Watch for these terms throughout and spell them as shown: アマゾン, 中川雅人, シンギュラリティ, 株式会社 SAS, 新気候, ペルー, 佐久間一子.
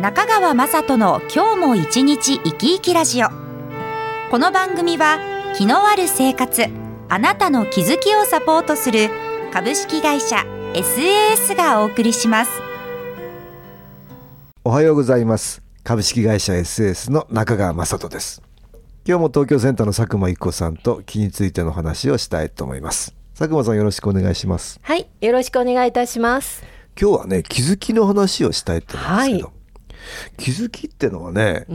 中川雅人の今日も一日生き生きラジオ。この番組は気のある生活、あなたの気づきをサポートする株式会社 SAS がお送りします。おはようございます。株式会社 SAS の中川雅人です。今日も東京センターの佐久間一子さんと気についての話をしたいと思います。佐久間さん、よろしくお願いします。はい、よろしくお願いいたします。今日はね、気づきの話をしたいと思うんですけど、はい、気づきってのはね、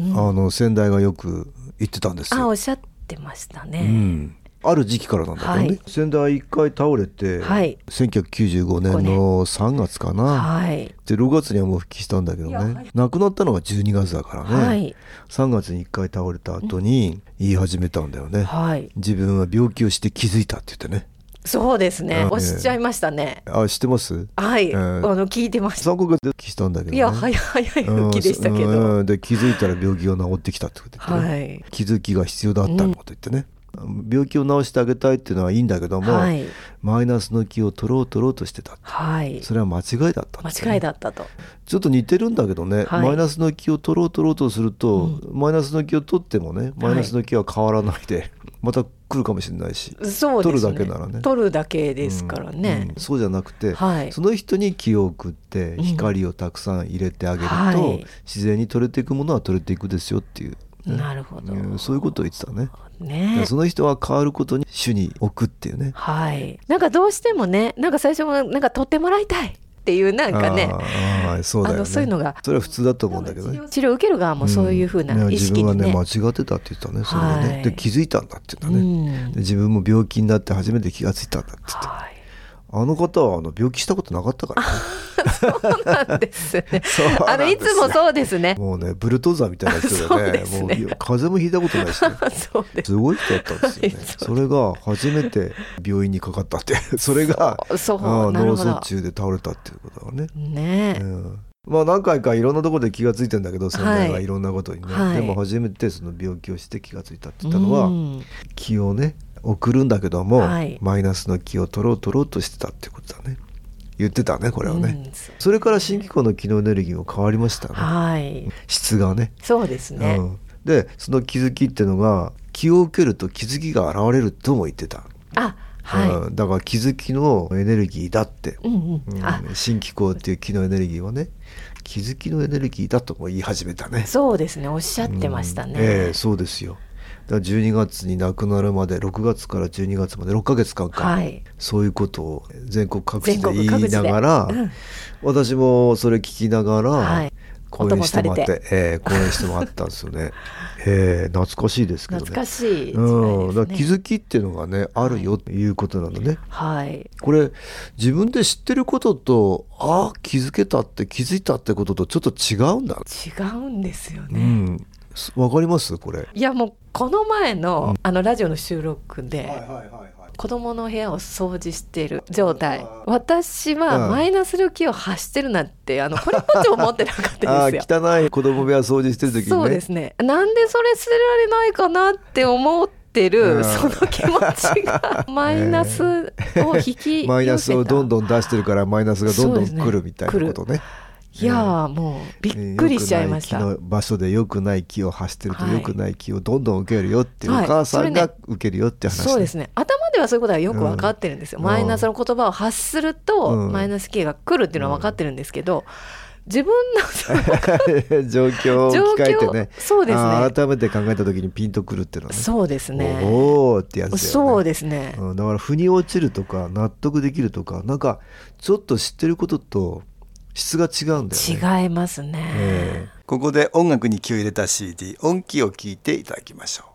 先代がよく言ってたんですよ。おっしゃってましたね、ある時期からなんだけどね、はい、先代1回倒れて、はい、1995年の3月かな、はい、で6月にはもう復帰したんだけどね、亡くなったのが12月だからね、はい、3月に1回倒れた後に言い始めたんだよね、はい、自分は病気をして気づいたって言ってね。そうですね、おっしゃいましたね。知ってます？はい、聞いてました。3ヶ月で復帰したんだけど、ね、いや早い復帰でしたけど、で気づいたら病気が治ってきたってこと言って、ね、はい、気づきが必要だったってこと言ってね、病気を治してあげたいっていうのはいいんだけども、はい、マイナスの気を取ろうとしてたって、はい、それは間違いだったって、ね、間違いだったと。ちょっと似てるんだけどね、はい、マイナスの気を取ろうとすると、マイナスの気を取ってもね、マイナスの気は変わらないで、はい、また来るかもしれないし、そうですね、取るだけならね、取るだけですからね、そうじゃなくて、はい、その人に気を送って光をたくさん入れてあげると、はい、自然に取れていくものは取れていくですよっていう、ね、なるほど、そういうことを言ってたね。その人は変わることに主に置くっていうね、はい、なんかどうしてもね、なんか最初はなんか取ってもらいたいっていうなんかね、そうだよね、そういうのが、それは普通だと思うんだけどね、治療を受ける側もそういうふうな意識にね、自分はね間違ってたって言ったね、それがね、はい、で気づいたんだって言ったね、で自分も病気になって初めて気がついたんだって言った、はい、あの方は病気したことなかったから、そうなんですね。いつもそうですね。もうね、ブルトーザーみたいな人で ね、もう風邪もひいたことないし、ね、すごい人だったんですよね、はい、それが初めて病院にかかったってそれが脳卒中で倒れたっていうことだね。ねえ、まあ、何回かいろんなところで気がついてんだけど、先代はいろんなことにね、はい、でも初めてその病気をして気がついたって言ったのは、気をね送るんだけども、はい、マイナスの気を取ろうとしてたってことだね、言ってたね、これはね、それから新機構の気のエネルギーも変わりましたね、はい、質がね、そうですね、でその気づきってのが、気を受けると気づきが現れるとも言ってた、はい、だから気づきのエネルギーだって、新機構っていう気のエネルギーはね、気づきのエネルギーだとも言い始めたね。そうですね、おっしゃってましたね、そうですよ。だから12月に亡くなるまで、6月から12月まで6ヶ月間か、はい、そういうことを全国各地で言いながら、私もそれ聞きながら、はい、講演してもらって、講演してもらったんですよね、懐かしいですけどね、懐かしいですね、だから気づきっていうのがね、あるよということなのね、はい、これ自分で知ってることと、気づけたって気づいたってこととちょっと違うんだ、違うんですよね、わかりますこれ。いや、もうこの前の、ラジオの収録で、子供の部屋を掃除している状態、私はマイナスの気を発してるなんて、これっぽっちも思ってなかったんですよ汚い子供部屋掃除してる時にね、そうですね、なんでそれ捨てられないかなって思ってるその気持ちがマイナスを引きマイナスをどんどん出してるから、マイナスがどんどん来るみたいなことね。いや、もうびっくりしちゃいました。良くない気の場所で良くない気を発してると、良くない気をどんどん受けるよって、お母さんが受けるよって話、ね、そうですね、頭ではそういうことはよく分かってるんですよ、マイナスの言葉を発すると、マイナス気が来るっていうのは分かってるんですけど、自分の状況を聞かれてね、そうですね、改めて考えた時にピンとくるっていうのはね、そうですね、おーってやつだよね、そうですね、だから腑に落ちるとか納得できるとか、なんかちょっと知ってることと質が違うんだよね。違いますね、ここで音楽に気を入れた CD 音気を聞いていただきましょう。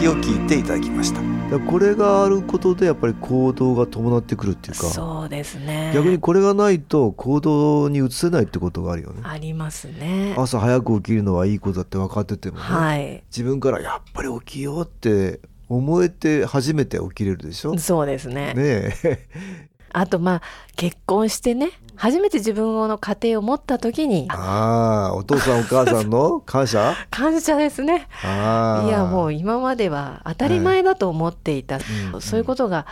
きを聞いていただきました。これがあることでやっぱり行動が伴ってくるっていうか、そうですね、逆にこれがないと行動に移せないってことがあるよね。ありますね。朝早く起きるのはいいことだって分かっててもね、はい、自分からやっぱり起きようって思えて初めて起きれるでしょ。そうです ねあと結婚してね、初めて自分の家庭を持った時に、お父さんお母さんの感謝感謝ですね。いやもう今までは当たり前だと思っていた、そういうことが、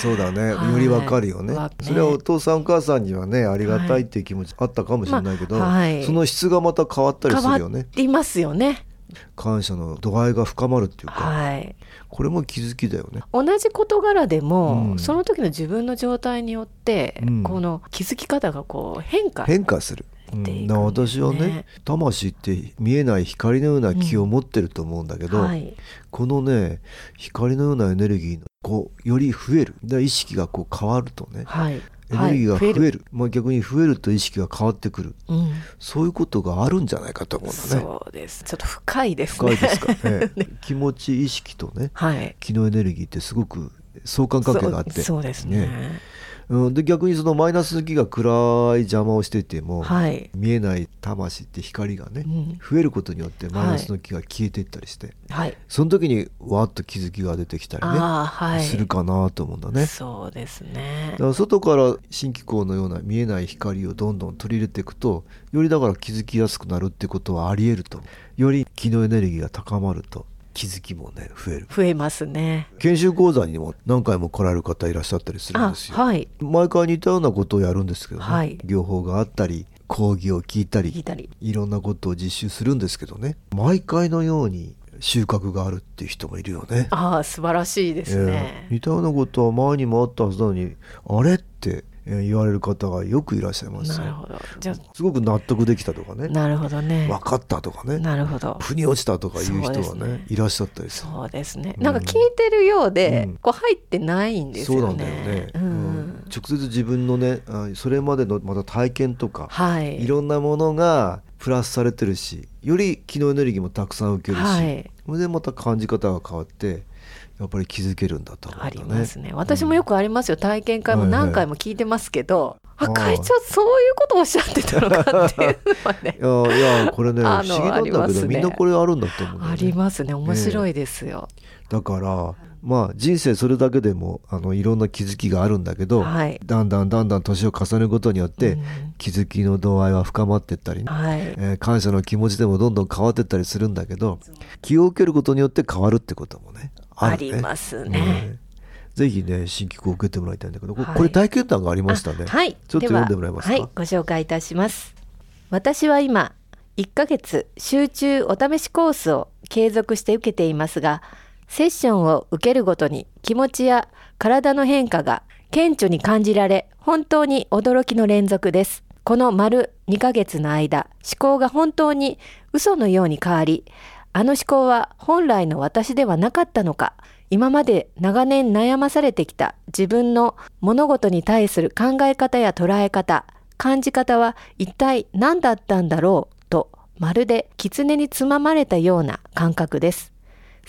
そうだね、より分かるよね、それはお父さんお母さんにはね、ありがたいっていう気持ちあったかもしれないけど、その質がまた変わったりするよね。変わりますよね。感謝の度合いが深まるっていうか、これも気づきだよね。同じ事柄でも、その時の自分の状態によって、この気づき方がこう変化する。私はね、魂って見えない光のような気を持ってると思うんだけど、このね光のようなエネルギーのこうより増える、意識がこう変わるとね、エネルギーが増える、逆に増えると意識が変わってくる、そういうことがあるんじゃないかと思うんだね。そうです。ちょっと深いですね。深いですかね気持ち、意識とね、気のエネルギーってすごく相関関係があって、そうです ね、で逆にそのマイナスの気が暗い邪魔をしていても、見えない魂って光がね、増えることによってマイナスの気が消えていったりして、その時にわっと気づきが出てきたりね、するかなと思うんだね。そうですね。だから外から新気候のような見えない光をどんどん取り入れていくと、よりだから気づきやすくなるってことはありえると、より気のエネルギーが高まると気づきもね増えますね。研修講座にも何回も来られる方いらっしゃったりするんですよ、毎回似たようなことをやるんですけどね、療法があったり講義を聞いたりいろんなことを実習するんですけどね、毎回のように収穫があるっていう人もいるよね。素晴らしいですね、似たようなことは前にもあったはずなのに、あれって言われる方がよくいらっしゃいます。なるほど。じゃあすごく納得できたとかね、なるほどね、分かったとかね、なるほど、腑に落ちたとかいう人が ねいらっしゃったりする。そうですね、なんか聞いてるようで、こう入ってないんですよね。そうなんだよね、直接自分のね、それまでのまた体験とか、いろんなものがプラスされてるし、より気のエネルギーもたくさん受けるし、それでまた感じ方が変わってやっぱり気づけるんだと思うんだね。ありますね。私もよくありますよ、体験会も何回も聞いてますけど、会長そういうことをおっしゃってたのかっていうのはねいやこれね不思議なんだけど、みんなこれあるんだと思うんだよね。ありますね、面白いですよ、だから人生それだけでもいろんな気づきがあるんだけど、だんだん年を重ねることによって、気づきの度合いは深まっていったり、感謝の気持ちでもどんどん変わっていったりするんだけど、気を受けることによって変わるってこともねありますね。ぜひね新規講を受けてもらいたいんだけど、これ体験談がありましたね、ちょっと読んでもらえますか。ご紹介いたします。私は今1ヶ月集中お試しコースを継続して受けていますが、セッションを受けるごとに気持ちや体の変化が顕著に感じられ、本当に驚きの連続です。この丸2ヶ月の間、思考が本当に嘘のように変わり、あの思考は本来の私ではなかったのか、今まで長年悩まされてきた自分の物事に対する考え方や捉え方、感じ方は一体何だったんだろうと、まるで狐につままれたような感覚です。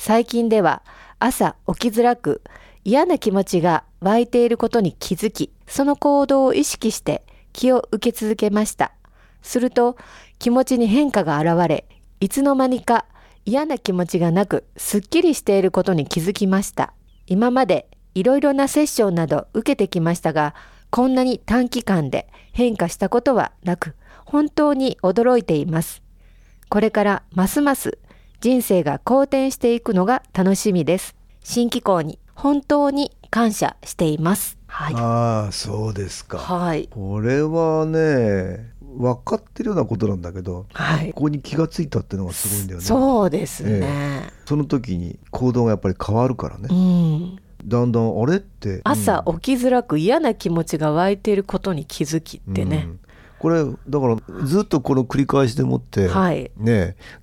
最近では朝起きづらく、嫌な気持ちが湧いていることに気づき、その行動を意識して気を受け続けました。すると気持ちに変化が現れ、いつの間にか嫌な気持ちがなく、すっきりしていることに気づきました。今までいろいろなセッションなど受けてきましたが、こんなに短期間で変化したことはなく、本当に驚いています。これからますます人生が好転していくのが楽しみです。新気候に本当に感謝しています。そうですか。これはね、分かってるようなことなんだけど、ここに気がついたっていうのがすごいんだよね。そうですね、その時に行動がやっぱり変わるからね、だんだんあれって朝起きづらく、嫌な気持ちが湧いていることに気づきってね、これだからずっとこの繰り返しでもって、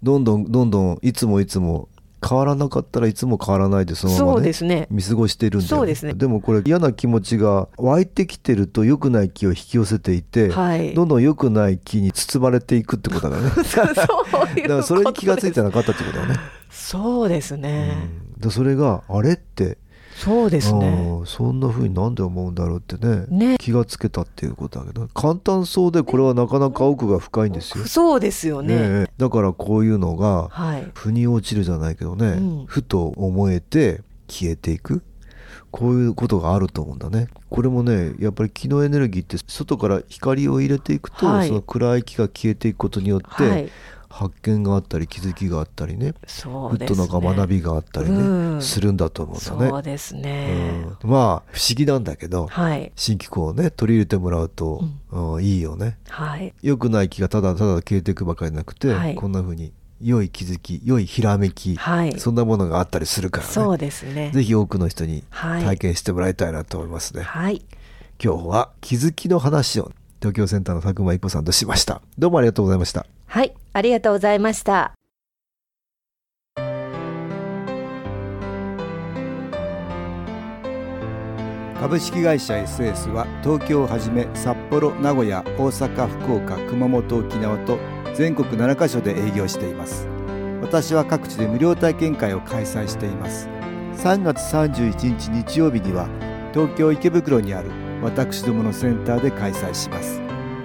どんどんいつも変わらなかったらいつも変わらないで、そのまま ね見過ごしてるんだよね。そうですね。でもこれ嫌な気持ちが湧いてきてると良くない気を引き寄せていて、どんどん良くない気に包まれていくってことだねそういうことです。だからそれに気がついてなかったってことだね。そうですね、でそれがあれってそうですね、そんな風になんで思うんだろうって ね気がつけたっていうことだけど、簡単そうでこれはなかなか奥が深いんですよ。そうですよ ねだからこういうのが、はい、腑に落ちるじゃないけどね、うん、ふと思えて消えていく、こういうことがあると思うんだね。これもねやっぱり気のエネルギーって外から光を入れていくと、はい、その暗い気が消えていくことによって、はい発見があったり気づきがあったりね、そうですね、ふっとなんか学びがあったりね、うん、するんだと思うんだね。そうですね、うん、まあ不思議なんだけど、はい、新機構をね取り入れてもらうと、うんうん、いいよね、はい、良くない気がただただ消えていくばかりなくて、はい、こんな風に良い気づき良いひらめき、はい、そんなものがあったりするからね。そうですね、ぜひ多くの人に体験してもらいたいなと思いますね、はい、今日は気づきの話を東京センターの佐久間一歩さんとしました。どうもありがとうございました。はい、ありがとうございました。株式会社 SS は東京をはじめ札幌、名古屋、大阪、福岡、熊本、沖縄と全国7カ所で営業しています。私は各地で無料体験会を開催しています。3月31日日曜日には東京池袋にある私どものセンターで開催します。